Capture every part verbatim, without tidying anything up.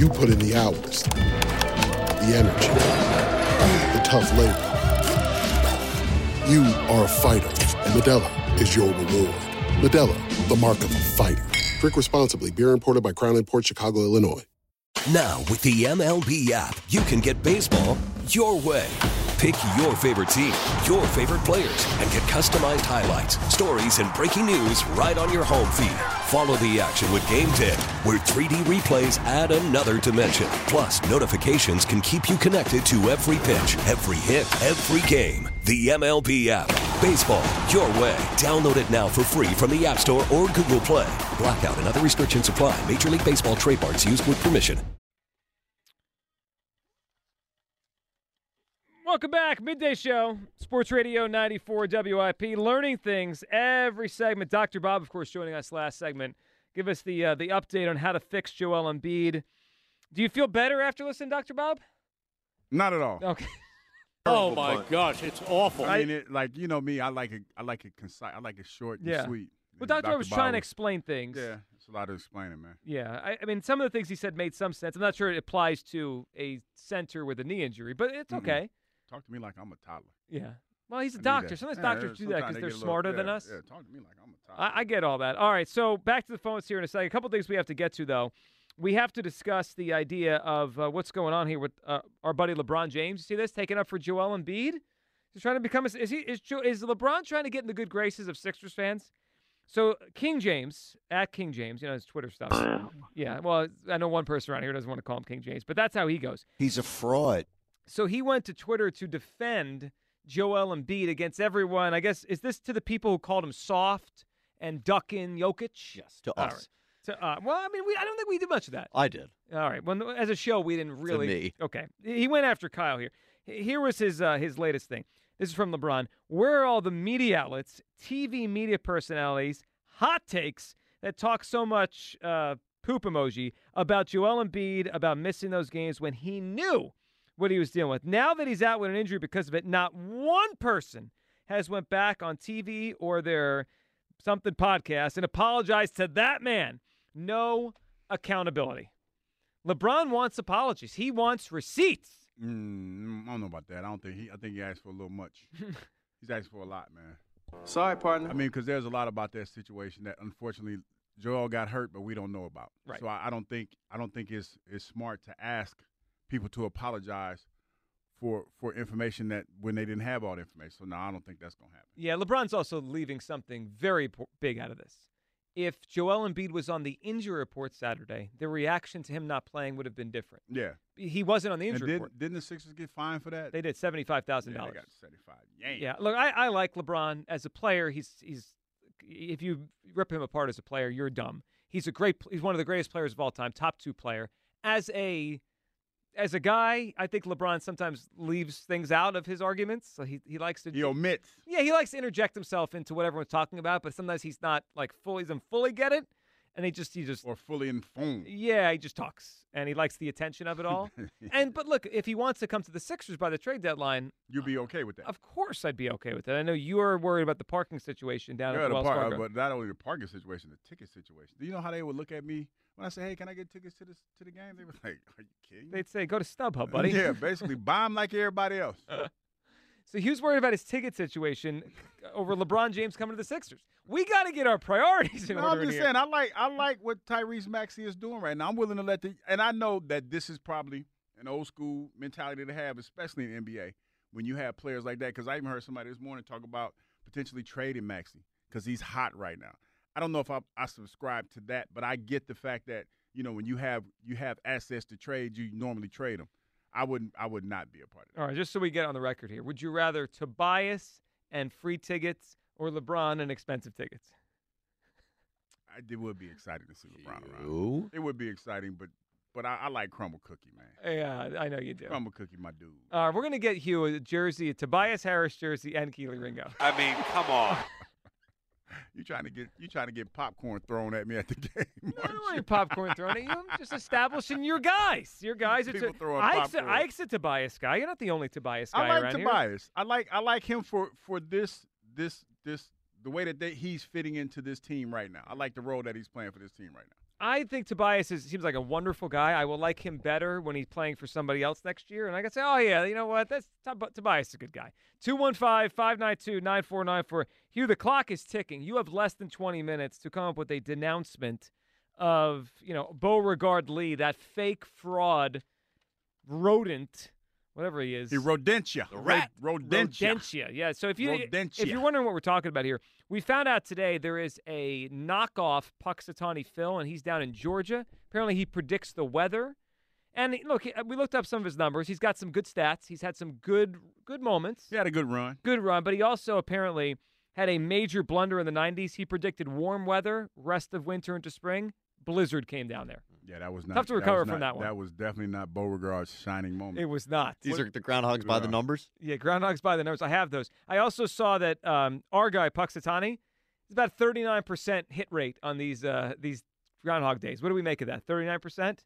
You put in the hours, the energy, the tough labor. You are a fighter, and Modelo is your reward. Modelo, the mark of a fighter. Drink responsibly. Beer imported by Crown Imports, Chicago, Illinois. Now with the M L B app, you can get baseball your way. Pick your favorite team, your favorite players, and get customized highlights, stories, and breaking news right on your home feed. Follow the action with Game Day, where three D replays add another dimension. Plus, notifications can keep you connected to every pitch, every hit, every game. The M L B app. Baseball, your way. Download it now for free from the App Store or Google Play. Blackout and other restrictions apply. Major League Baseball trademarks used with permission. Welcome back. Midday Show, Sports Radio ninety-four W I P. Learning things every segment. Doctor Bob, of course, joining us last segment. Give us the uh, the update on how to fix Joel Embiid. Do you feel better after listening, Doctor Bob? Not at all. Okay. Oh my fun. Gosh, it's awful. I mean, it, like you know me, I like it. I like it concise. I like it short and yeah. sweet. Well, Doctor Bob was trying to explain things. Yeah, it's a lot of explaining, man. Yeah, I, I mean, some of the things he said made some sense. I'm not sure it applies to a center with a knee injury, but it's mm-hmm. okay. Talk to me like I'm a toddler. Yeah. Well, he's a I doctor. Sometimes yeah, doctors do that because they they're smarter little, yeah, than us. Yeah, talk to me like I'm a toddler. I, I get all that. All right, so back to the phones here in a second. A couple things we have to get to, though. We have to discuss the idea of uh, what's going on here with uh, our buddy LeBron James. You see this? Taking up for Joel Embiid. He's trying to become a, is he is, is LeBron trying to get in the good graces of Sixers fans? So King James, at King James, you know, his Twitter stuff. Yeah, well, I know one person around here doesn't want to call him King James, but that's how he goes. He's a fraud. So he went to Twitter to defend Joel Embiid against everyone. I guess, is this to the people who called him soft and ducking Jokic? Yes, to All us. Right. To, uh, well, I mean, we, I don't think we did much of that. I did. All right. Well, as a show, we didn't really. To me. Okay. He went after Kyle here. Here was his uh, his latest thing. This is from LeBron. Where are all the media outlets, T V media personalities, hot takes that talk so much uh, poop emoji about Joel Embiid, about missing those games when he knew what he was dealing with? Now that he's out with an injury because of it, not one person has went back on T V or their something podcast and apologized to that man. No accountability. LeBron wants apologies. He wants receipts. Mm, I don't know about that. I don't think he. I think he asked for a little much. He's asked for a lot, man. Sorry, partner. I mean, because there's a lot about that situation that unfortunately Joel got hurt, but we don't know about. Right. So I, I don't think. I don't think it's it's smart to ask people to apologize for for information that when they didn't have all the information. So, no, I don't think that's going to happen. Yeah, LeBron's also leaving something very po- big out of this. If Joel Embiid was on the injury report Saturday, the reaction to him not playing would have been different. Yeah. He wasn't on the injury did, report. Didn't the Sixers get fined for that? They did, seventy-five thousand dollars. Yeah, they got seventy-five. Dang. Yeah, look, I, I like LeBron as a player. He's he's If you rip him apart as a player, you're dumb. He's a great. He's one of the greatest players of all time, top two player. as a as a guy, I think LeBron sometimes leaves things out of his arguments. So he he likes to he omits. Yeah, he likes to interject himself into what everyone's talking about, but sometimes he's not like fully doesn't fully get it. And he just, he just, or fully informed. Yeah, he just talks, and he likes the attention of it all. And but look, if he wants to come to the Sixers by the trade deadline, you'd be okay with that. Of course, I'd be okay with that. I know you are worried about the parking situation down yeah, at the Wells par- Fargo, but not only the parking situation, the ticket situation. Do you know how they would look at me when I say, "Hey, can I get tickets to this to the game?" They were like, "Are you kidding?" They'd say, "Go to StubHub, buddy." Yeah, basically, buy them like everybody else. So he was worried about his ticket situation over LeBron James coming to the Sixers. We got to get our priorities in no, order. I'm just here. saying, I like I like what Tyrese Maxey is doing right now. I'm willing to let the – and I know that this is probably an old school mentality to have, especially in the N B A, when you have players like that. Because I even heard somebody this morning talk about potentially trading Maxey because he's hot right now. I don't know if I, I subscribe to that, but I get the fact that, you know, when you have you have access to trade, you normally trade them. I wouldn't. I would not be a part of it. All right, just so we get on the record here, would you rather Tobias and free tickets or LeBron and expensive tickets? I, it would be exciting to see LeBron around. It would be exciting, but but I, I like Crumble Cookie, man. Yeah, I know you do. Crumble Cookie, my dude. All right, we're gonna get Hugh a jersey, a Tobias Harris jersey, and Keely Ringo. I mean, come on. You trying to get you trying to get popcorn thrown at me at the game? No, I ain't popcorn thrown at you. I'm just establishing your guys. Your guys are people to, throwing Ike's popcorn. A, Ike's a Tobias guy. You're not the only Tobias guy around here. I like Tobias. Here. I like I like him for for this this this the way that they, he's fitting into this team right now. I like the role that he's playing for this team right now. I think Tobias is, seems like a wonderful guy. I will like him better when he's playing for somebody else next year. And I can say, oh, yeah, you know what? That's Tobias is a good guy. two one five, five nine two, nine four nine four. Hugh, the clock is ticking. You have less than twenty minutes to come up with a denouncement of, you know, Beauregard Lee, that fake fraud rodent, whatever he is. The Rodentia. The rat. Rodentia. Rodentia, yeah. So if, you, Rodentia. if you're wondering what we're talking about here, we found out today there is a knockoff Punxsutawney Phil, and he's down in Georgia. Apparently he predicts the weather. And, look, we looked up some of his numbers. He's got some good stats. He's had some good good moments. He had a good run. Good run, but he also apparently had a major blunder in the nineties. He predicted warm weather, rest of winter into spring. Blizzard came down there. Yeah, that was not tough to recover that from not, that one. That was definitely not Beauregard's shining moment. It was not. These what, are the groundhogs by the numbers. Yeah, groundhogs by the numbers. I have those. I also saw that um, our guy Punxsutawney is about thirty-nine percent hit rate on these uh, these groundhog days. What do we make of that? thirty-nine percent?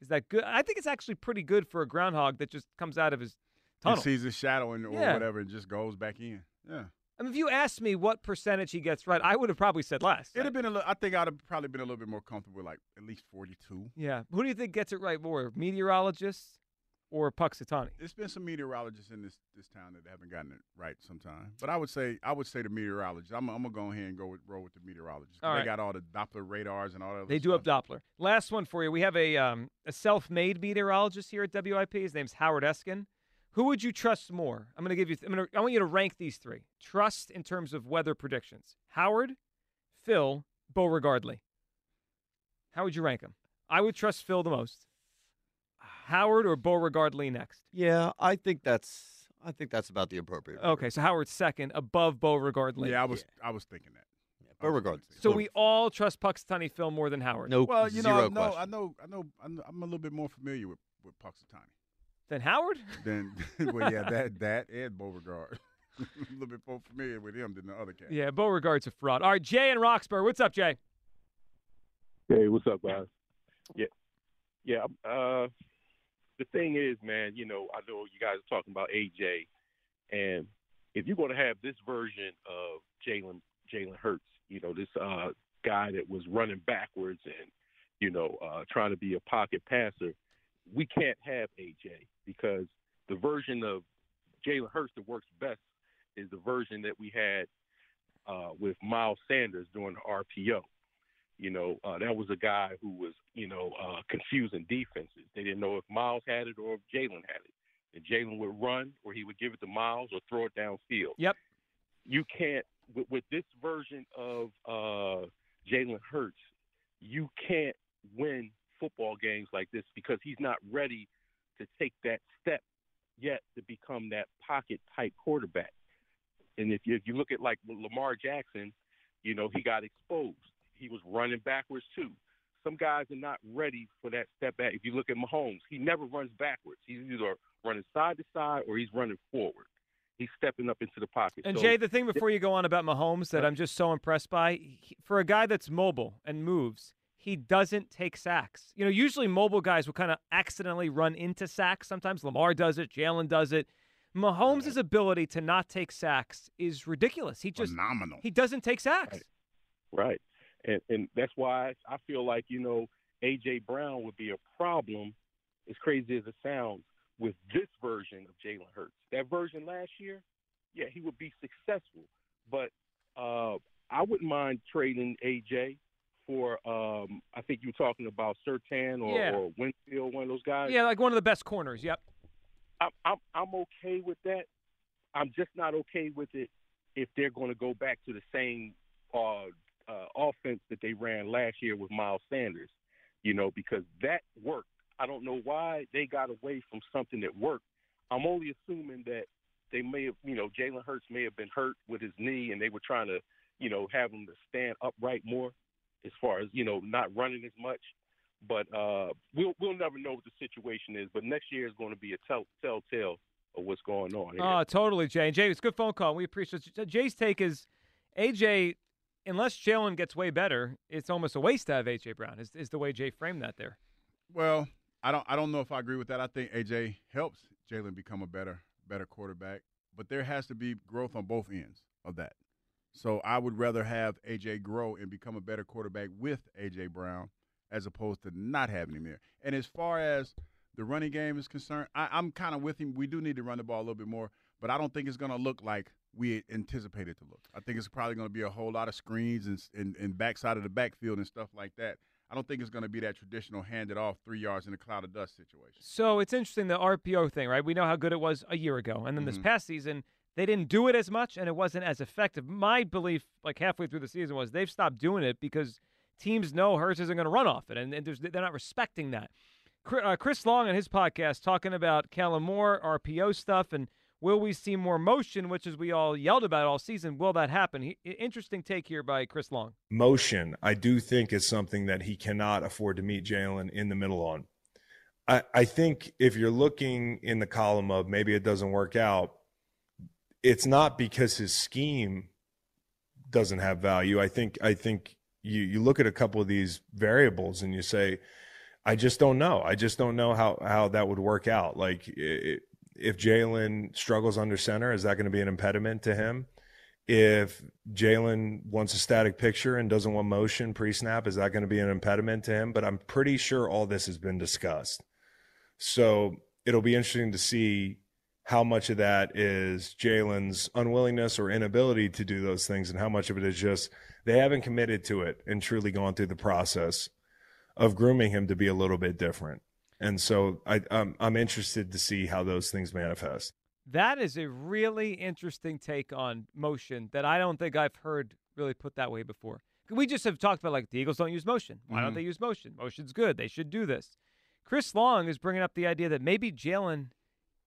Is that good? I think it's actually pretty good for a groundhog that just comes out of his tunnel. He sees his shadow and or yeah. whatever, and just goes back in. Yeah. I mean, if you asked me what percentage he gets right, I would have probably said less. It'd have been a little, I think I'd have probably been a little bit more comfortable with like at least forty-two. Yeah. Who do you think gets it right more, meteorologists or Punxsutawney? There's been some meteorologists in this this town that haven't gotten it right sometime. But I would say I would say the meteorologists. I'm, I'm going to go ahead and go with, roll with the meteorologists. All right. They got all the Doppler radars and all that. They do stuff. Have Doppler. Last one for you. We have a um, a self-made meteorologist here at W I P. His name's Howard Eskin. Who would you trust more? I'm going to give you. Th- I'm going to. I want you to rank these three. Trust in terms of weather predictions: Howard, Phil, Beauregard Lee. How would you rank them? I would trust Phil the most. Howard or Beauregard Lee next? Yeah, I think that's. I think that's about the appropriate. Okay, word. So Howard's second, above Beauregard Lee. Yeah, I was. Yeah. I was thinking that. Beauregard. So we all trust Punxsutawney Phil more than Howard. No, well, you zero know, no, I know. I know. I know. I'm a little bit more familiar with with Punxsutawney. Then Howard? Then, well, yeah, that that and Beauregard. A little bit more familiar with him than the other cat. Yeah, Beauregard's a fraud. All right, Jay in Roxburgh. What's up, Jay? Hey, what's up, guys? Yeah, yeah. Uh, the thing is, man, you know, I know you guys are talking about A J, and if you're going to have this version of Jalen Jalen Hurts, you know, this uh, guy that was running backwards and, you know, uh, trying to be a pocket passer, we can't have A J because the version of Jalen Hurts that works best is the version that we had uh, with Miles Sanders during the R P O. You know, uh, that was a guy who was, you know, uh, confusing defenses. They didn't know if Miles had it or if Jalen had it. And Jalen would run or he would give it to Miles or throw it downfield. Yep. You can't with, – with this version of uh, Jalen Hurts, you can't win – football games like this because he's not ready to take that step yet to become that pocket type quarterback. And if you, if you look at like Lamar Jackson, you know, he got exposed. He was running backwards too. some guys are not ready for that step back. If you look at Mahomes, he never runs backwards. He's either running side to side or he's running forward. He's stepping up into the pocket. And, so, Jay, the thing before you go on about Mahomes that I'm just so impressed by, he, for a guy that's mobile and moves, he doesn't take sacks. You know, usually mobile guys will kind of accidentally run into sacks. Sometimes Lamar does it. Jalen does it. Mahomes' right. ability to not take sacks is ridiculous. He just Phenomenal. He doesn't take sacks. Right. right. And, and that's why I feel like, you know, A J. Brown would be a problem, as crazy as it sounds, with this version of Jalen Hurts. That version last year, yeah, he would be successful. But uh, I wouldn't mind trading A J for, um, I think you were talking about Surtain or, yeah. or Winfield, one of those guys. Yeah, like one of the best corners, yep. I'm, I'm, I'm okay with that. I'm just not okay with it if they're going to go back to the same uh, uh, offense that they ran last year with Miles Sanders, you know, because that worked. I don't know why they got away from something that worked. I'm only assuming that they may have, you know, Jalen Hurts may have been hurt with his knee and they were trying to, you know, have him to stand upright more as far as, you know, not running as much. But uh, we'll we'll never know what the situation is. But next year is going to be a tell, telltale of what's going on here. Oh, totally, Jay. Jay, it's a good phone call. We appreciate it. Jay's take is A J, unless Jalen gets way better, it's almost a waste to have A J. Brown is, is the way Jay framed that there. Well, I don't I don't know if I agree with that. I think A J helps Jalen become a better better quarterback, but there has to be growth on both ends of that. So I would rather have A J grow and become a better quarterback with A J. Brown as opposed to not having him there. And as far as the running game is concerned, I, I'm kind of with him. We do need to run the ball a little bit more, but I don't think it's going to look like we anticipate it to look. I think it's probably going to be a whole lot of screens and, and, and backside of the backfield and stuff like that. I don't think it's going to be that traditional handed off three yards in a cloud of dust situation. So it's interesting, the R P O thing, right? We know how good it was a year ago. And then mm-hmm. this past season, they didn't do it as much and it wasn't as effective. My belief, like halfway through the season, was they've stopped doing it because teams know Hurts isn't going to run off it. And, and there's, they're not respecting that. Uh, Chris Long on his podcast talking about Kellen Moore, R P O stuff, and will we see more motion, which is we all yelled about all season. Will that happen? He, interesting take here by Chris Long. Motion, I do think, is something that he cannot afford to meet Jalen in the middle on. I, I think if you're looking in the column of maybe it doesn't work out, it's not because his scheme doesn't have value. I think I think you, you look at a couple of these variables and you say, I just don't know. I just don't know how, how that would work out. Like, it, if Jalen struggles under center, is that going to be an impediment to him? If Jalen wants a static picture and doesn't want motion pre-snap, is that going to be an impediment to him? But I'm pretty sure all this has been discussed. So it'll be interesting to see how much of that is Jalen's unwillingness or inability to do those things and how much of it is just they haven't committed to it and truly gone through the process of grooming him to be a little bit different. And so I, I'm, I'm interested to see how those things manifest. That is a really interesting take on motion that I don't think I've heard really put that way before. We just have talked about, like, the Eagles don't use motion. Why mm-hmm. don't they use motion? Motion's good. They should do this. Chris Long is bringing up the idea that maybe Jalen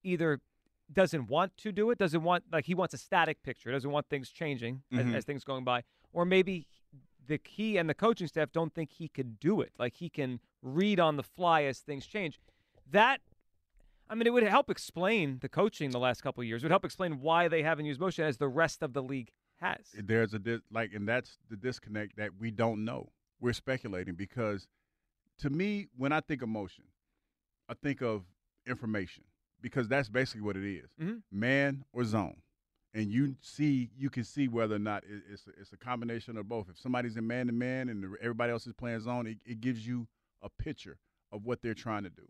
either doesn't want to do it, doesn't want, like, he wants a static picture, doesn't want things changing mm-hmm. as, as things going by, or maybe the he and the coaching staff don't think he could do it. Like, he can read on the fly as things change. That, I mean, it would help explain the coaching the last couple of years. It would help explain why they haven't used motion as the rest of the league has. There's a, like, and that's the disconnect that we don't know. We're speculating because, to me, when I think of motion, I think of information because that's basically what it is, mm-hmm. man or zone. And you see, you can see whether or not it's a, it's a combination of both. If somebody's in man-to-man and everybody else is playing zone, it, it gives you a picture of what they're trying to do.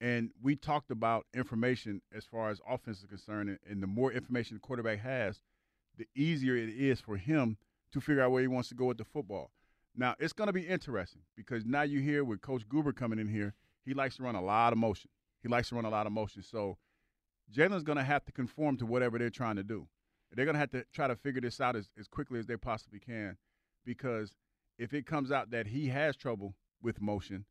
And we talked about information as far as offense is concerned, and, and the more information the quarterback has, the easier it is for him to figure out where he wants to go with the football. Now, it's going to be interesting because now you hear with Coach Goober coming in here, he likes to run a lot of motion. He likes to run a lot of motion, so – Jalen's going to have to conform to whatever they're trying to do. They're going to have to try to figure this out as, as quickly as they possibly can because if it comes out that he has trouble with motion,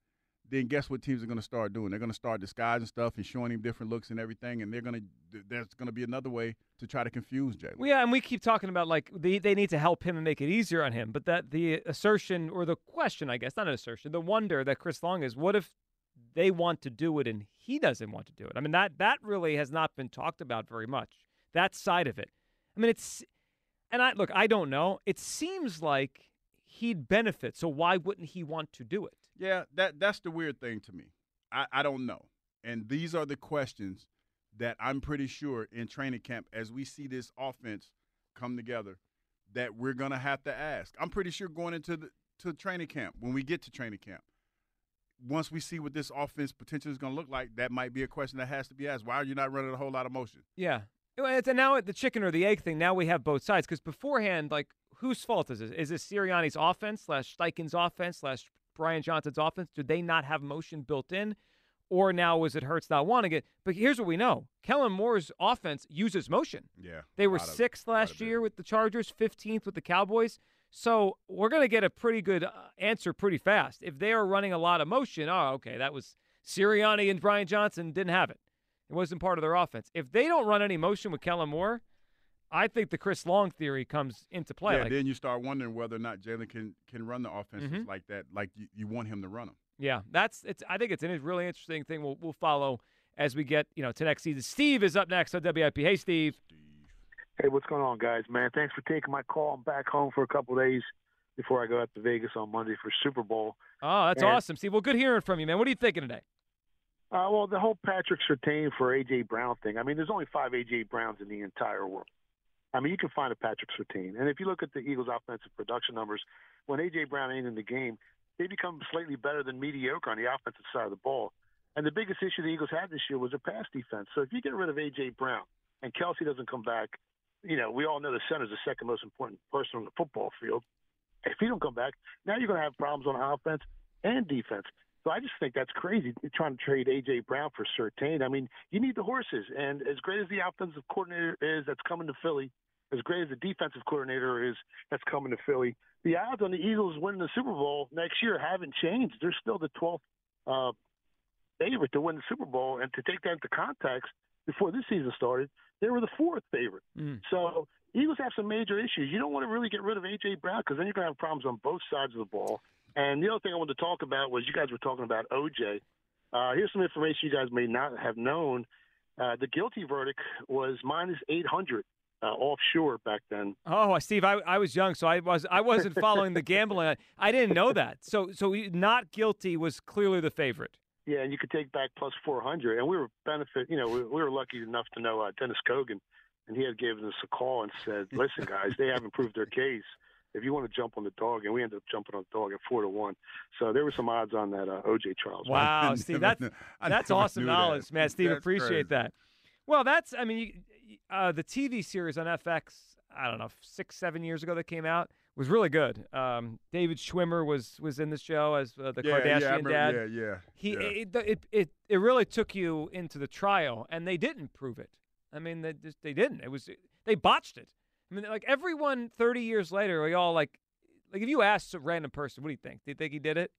then guess what teams are going to start doing? They're going to start disguising stuff and showing him different looks and everything, and they're going to there's going to be another way to try to confuse Jalen. Well, yeah, and we keep talking about, like, they, they need to help him and make it easier on him, but that the assertion or the question, I guess, not an assertion, the wonder that Chris Long is, what if they want to do it and he doesn't want to do it? I mean, that that really has not been talked about very much, that side of it. I mean, it's – and, I look, I don't know. It seems like he'd benefit, so why wouldn't he want to do it? Yeah, that that's the weird thing to me. I, I don't know. And these are the questions that I'm pretty sure in training camp, as we see this offense come together, that we're going to have to ask. I'm pretty sure going into the, to training camp, when we get to training camp, once we see what this offense potentially is going to look like, that might be a question that has to be asked. Why are you not running a whole lot of motion? Yeah. And now the chicken or the egg thing, now we have both sides. Because beforehand, like, whose fault is this? Is this Sirianni's offense slash Steichen's offense slash Brian Johnson's offense? Do they not have motion built in? Or now was it Hurts not wanting it? But here's what we know. Kellen Moore's offense uses motion. Yeah. They were sixth last year with the Chargers, fifteenth with the Cowboys. So we're going to get a pretty good answer pretty fast. If they are running a lot of motion, oh, okay, that was Sirianni and Brian Johnson didn't have it. It wasn't part of their offense. If they don't run any motion with Kellen Moore, I think the Chris Long theory comes into play. Yeah, like, then you start wondering whether or not Jalen can, can run the offenses mm-hmm. like that, like you, you want him to run them. Yeah, that's it's. I think it's a really interesting thing. We'll we'll follow as we get you know to next season. Steve is up next on W I P. Hey, Steve. Hey, what's going on, guys? Man, thanks for taking my call. I'm back home for a couple of days before I go out to Vegas on Monday for Super Bowl. Oh, that's and, awesome, Steve. Well, good hearing from you, man. What are you thinking today? Uh, well, the whole Patrick Surtain for A J. Brown thing. I mean, there's only five A J. Browns in the entire world. I mean, you can find a Patrick Surtain. And if you look at the Eagles' offensive production numbers, when A J. Brown ain't in the game, they become slightly better than mediocre on the offensive side of the ball. And the biggest issue the Eagles had this year was their pass defense. So if you get rid of A J. Brown and Kelsey doesn't come back, you know, we all know the center is the second most important person on the football field. If he don't come back, now you're going to have problems on offense and defense. So I just think that's crazy, trying to trade A J. Brown for Surtain. I mean, you need the horses. And as great as the offensive coordinator is that's coming to Philly, as great as the defensive coordinator is that's coming to Philly, the odds on the Eagles winning the Super Bowl next year haven't changed. They're still the twelfth uh, favorite to win the Super Bowl. And to take that into context, before this season started, they were the fourth favorite. Mm. So Eagles have some major issues. You don't want to really get rid of A J. Brown because then you're going to have problems on both sides of the ball. And the other thing I wanted to talk about was you guys were talking about O J. Uh, here's some information you guys may not have known. Uh, the guilty verdict was minus eight hundred uh, offshore back then. Oh, Steve, I, I was young, so I was I wasn't following the gambling. I didn't know that. So so not guilty was clearly the favorite. Yeah, and you could take back plus four hundred. And we were benefit. You know, we, we were lucky enough to know uh, Dennis Kogan, and he had given us a call and said, "Listen, guys, they haven't proved their case. If you want to jump on the dog," and we ended up jumping on the dog at four to one, so there were some odds on that uh, O J trials. Wow, man. Steve, that's that's awesome knowledge, that. man. Steve, that's appreciate crazy. that. Well, that's I mean, you, uh, the T V series on F X, I don't know, six seven years ago that came out was really good. Um, David Schwimmer was was in the show as uh, the yeah, Kardashian yeah, I remember, dad. Yeah, yeah. He yeah. It, it it it really took you into the trial, and they didn't prove it. I mean, they they didn't. It was they botched it. I mean, like, everyone thirty years later, we all, like, like if you asked a random person, what do you think? Do you think he did it?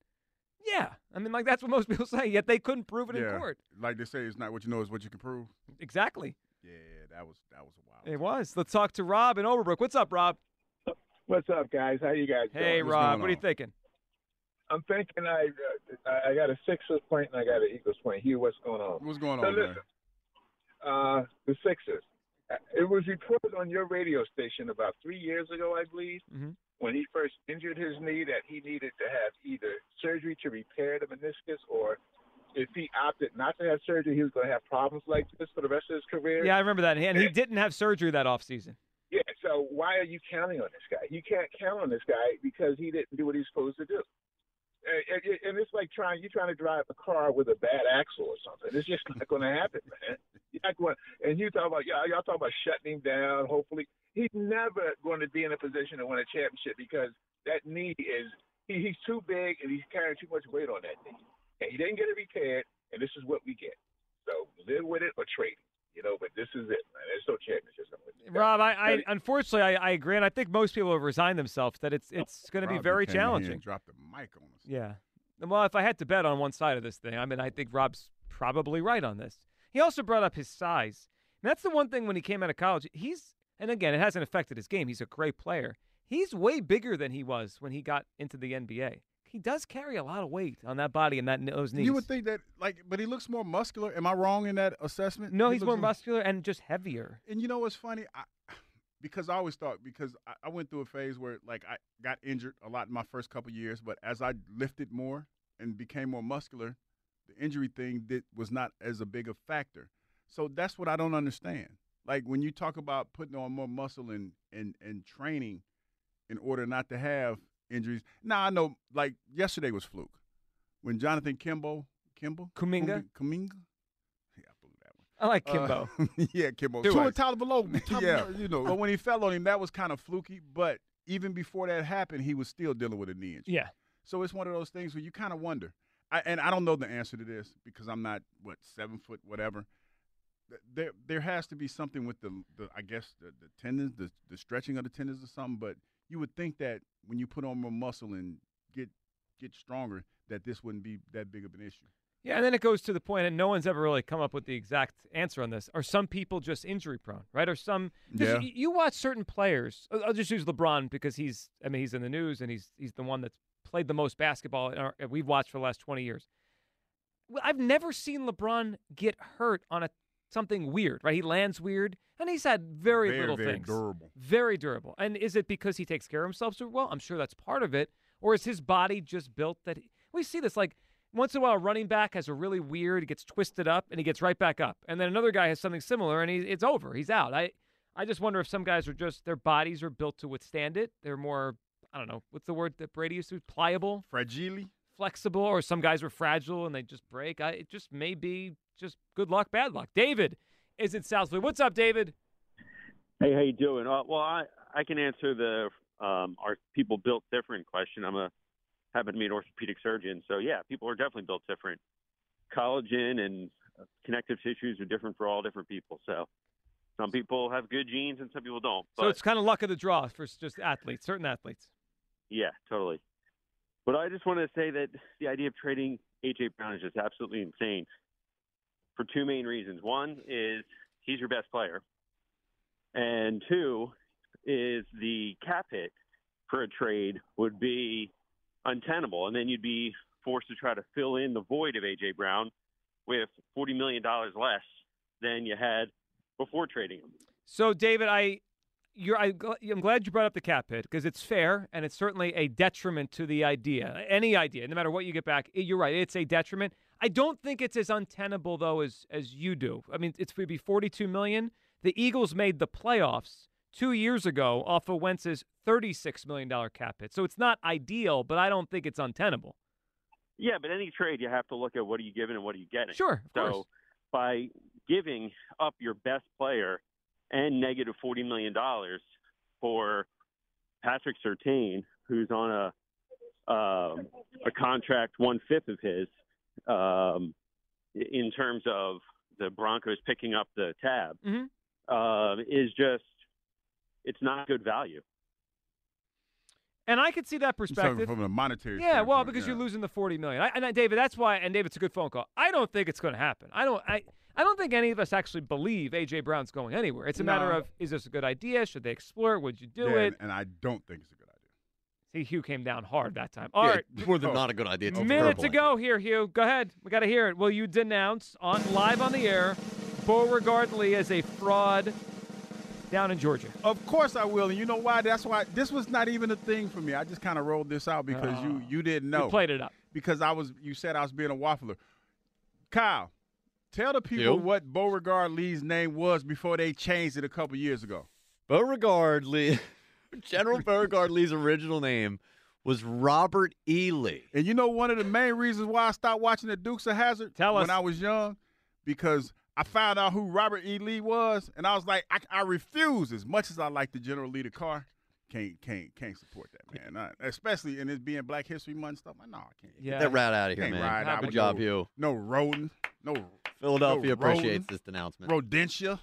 Yeah. I mean, like, that's what most people say, yet they couldn't prove it yeah. in court. Like they say, it's not what you know, it's what you can prove. Exactly. Yeah, that was that was a wild It time. was. Let's talk to Rob in Overbrook. What's up, Rob? What's up, guys? How you guys doing? Hey, What's Rob, what are you thinking? I'm thinking I uh, I got a Sixers point and I got an Eagles point. Hugh, what's going on? What's going so on, listen, uh, the Sixers. It was reported on your radio station about three years ago, I believe, mm-hmm. when he first injured his knee that he needed to have either surgery to repair the meniscus, or if he opted not to have surgery, he was going to have problems like this for the rest of his career. Yeah, I remember that. And, and he didn't have surgery that offseason. Yeah, so why are you counting on this guy? You can't count on this guy because he didn't do what he's supposed to do. And, and it's like trying you're trying to drive a car with a bad axle or something. It's just not going to happen, man. You're not going, and you talk about y'all, y'all talk about shutting him down. Hopefully, he's never going to be in a position to win a championship because that knee is he, he's too big and he's carrying too much weight on that knee. And he didn't get it repaired, and this is what we get. So live with it or trade it. You know, but this is it, man. There's no championships. Rob, I, I unfortunately, I, I agree, and I think most people have resigned themselves that it's it's going to be very challenging. Drop the mic on us. Yeah. Well, if I had to bet on one side of this thing, I mean, I think Rob's probably right on this. He also brought up his size. And that's the one thing when he came out of college. He's, and again, it hasn't affected his game. He's a great player. He's way bigger than he was when he got into the N B A. He does carry a lot of weight on that body and that those knees. You would think that, like, but he looks more muscular. Am I wrong in that assessment? No, he he's more muscular and just heavier. And you know what's funny? I, because I always thought, because I, I went through a phase where, like, I got injured a lot in my first couple of years, but as I lifted more and became more muscular, the injury thing did, was not as a big a factor. So that's what I don't understand. Like, when you talk about putting on more muscle and, and, and training in order not to have injuries. Now, I know, like, yesterday was fluke. When Jonathan Kimbo, Kimbo? Kuminga. Kuminga? Yeah, I blew that one. I like Kimbo. Uh, yeah, Kimbo. Two and Tyler below. Yeah, you know. But when he fell on him, that was kind of fluky. But even before that happened, he was still dealing with a knee injury. Yeah. So it's one of those things where you kind of wonder. I, and I don't know the answer to this because I'm not, what, seven foot whatever. There there has to be something with the, the I guess, the, the tendons, the, the stretching of the tendons or something. But you would think that when you put on more muscle and get get stronger, that this wouldn't be that big of an issue. Yeah, and then it goes to the point, and no one's ever really come up with the exact answer on this. Are some people just injury-prone, right? Or some yeah. – you, you watch certain players. I'll just use LeBron because he's – I mean, he's in the news, and he's he's the one that's played the most basketball in our, we've watched for the last twenty years. I've never seen LeBron get hurt on a something weird, right? He lands weird, and he's had very, very little very things. Very durable. Very durable. And is it because he takes care of himself so well? I'm sure that's part of it. Or is his body just built that he, we see this, like, once in a while a running back has a really weird, he gets twisted up, and he gets right back up. And then another guy has something similar, and he, it's over. He's out. I, I just wonder if some guys are just, their bodies are built to withstand it. They're more, I don't know, what's the word that Brady used to use? Pliable? Fragile? Flexible. Or some guys are fragile, and they just break. I, it just may be just good luck, bad luck. David is in Southwood. What's up, David? Hey, how you doing? Uh, well, I, I can answer the um, are people built different question. I'm a happen to be an orthopedic surgeon, so yeah, people are definitely built different. Collagen and connective tissues are different for all different people. So some people have good genes and some people don't. But, so it's kind of luck of the draw for just athletes, certain athletes. Yeah, totally. But I just want to say that the idea of trading A J. Brown is just absolutely insane. For two main reasons. One is he's your best player. And two is the cap hit for a trade would be untenable. And then you'd be forced to try to fill in the void of A J. Brown with forty million dollars less than you had before trading him. So, David, I, you're, I, I'm glad you brought up the cap hit because it's fair and it's certainly a detriment to the idea. Any idea, no matter what you get back, you're right, it's a detriment. I don't think it's as untenable, though, as as you do. I mean, it's would be forty-two million dollars. The Eagles made the playoffs two years ago off of Wentz's thirty-six million dollars cap hit. So it's not ideal, but I don't think it's untenable. Yeah, but any trade, you have to look at what are you giving and what are you getting. Sure, of course. So by giving up your best player and negative forty million dollars for Patrick Surtain, who's on a um, a contract one-fifth of his, Um, in terms of the Broncos picking up the tab, mm-hmm. uh, is just it's not good value. And I could see that perspective from a monetary. Yeah, standpoint, well, because yeah. you're losing the forty million dollars. I, and I, David, that's why. And David's a good phone call. I don't think it's going to happen. I don't. I, I don't think any of us actually believe A J. Brown's going anywhere. It's a no. matter of is this a good idea? Should they explore? Would you do yeah, it? And, and I don't think it's a good idea. See, Hugh came down hard that time. All yeah, right. More than not a good idea. It's a minute to go idea. Here, Hugh. Go ahead. We got to hear it. Will you denounce on live on the air Beauregard Lee as a fraud down in Georgia? Of course I will. And you know why? That's why this was not even a thing for me. I just kind of rolled this out because oh. you you didn't know. You played it up. Because I was. You said I was being a waffler. Kyle, tell the people yep. what Beauregard Lee's name was before they changed it a couple years ago. Beauregard Lee. General Beauregard Lee's original name was Robert E. Lee. And you know one of the main reasons why I stopped watching the Dukes of Hazzard when I was young? Because I found out who Robert E. Lee was, and I was like, I, I refuse as much as I like the General Lee the car. Can't can't can't support that, man. I, especially in it being Black History Month and stuff. Like, no, I can't. Yeah. Get that rat out of here, man. Good job, no, you. No Roden. No Philadelphia no appreciates Roden, this denouncement. Rodentia.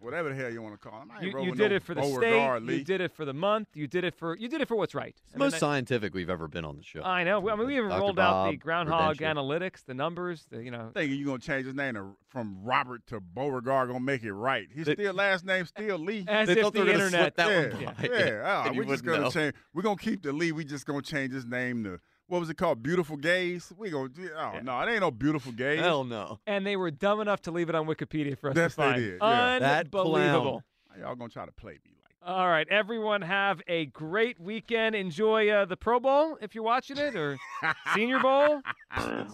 whatever the hell you want to call him. I ain't you, rolling you did no it for the Beauregard state. Lee. You did it for the month. You did it for you did it for what's right. It's the most I, scientific we've ever been on the show. I know. I mean, we even Doctor rolled Bob, out the Groundhog Rodentia. Analytics, the numbers. The, you know, thinking you're gonna change his name to, from Robert to Beauregard, gonna make it right. His the, still last name still Lee. As they if thought the internet gonna slip that yeah. one by. Yeah, yeah. Oh, we just gonna know. change. We're gonna keep the Lee. We just gonna change his name to. What was it called? Beautiful Gays? We go, oh, yeah. no, it ain't no Beautiful Gays. Hell no. And they were dumb enough to leave it on Wikipedia for us yes, to find. Yes, they did. Yeah. Unbelievable. That y'all going to try to play me like that. All right, everyone have a great weekend. Enjoy uh, the Pro Bowl if you're watching it or Senior Bowl.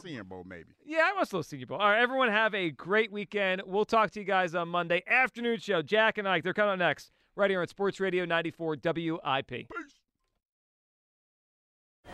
Senior Bowl, maybe. Yeah, I watched a little Senior Bowl. All right, everyone have a great weekend. We'll talk to you guys on Monday afternoon show. Jack and Ike, they're coming up next right here on Sports Radio ninety-four W I P. Peace.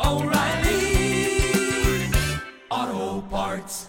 oh, oh, O'Reilly Auto Parts.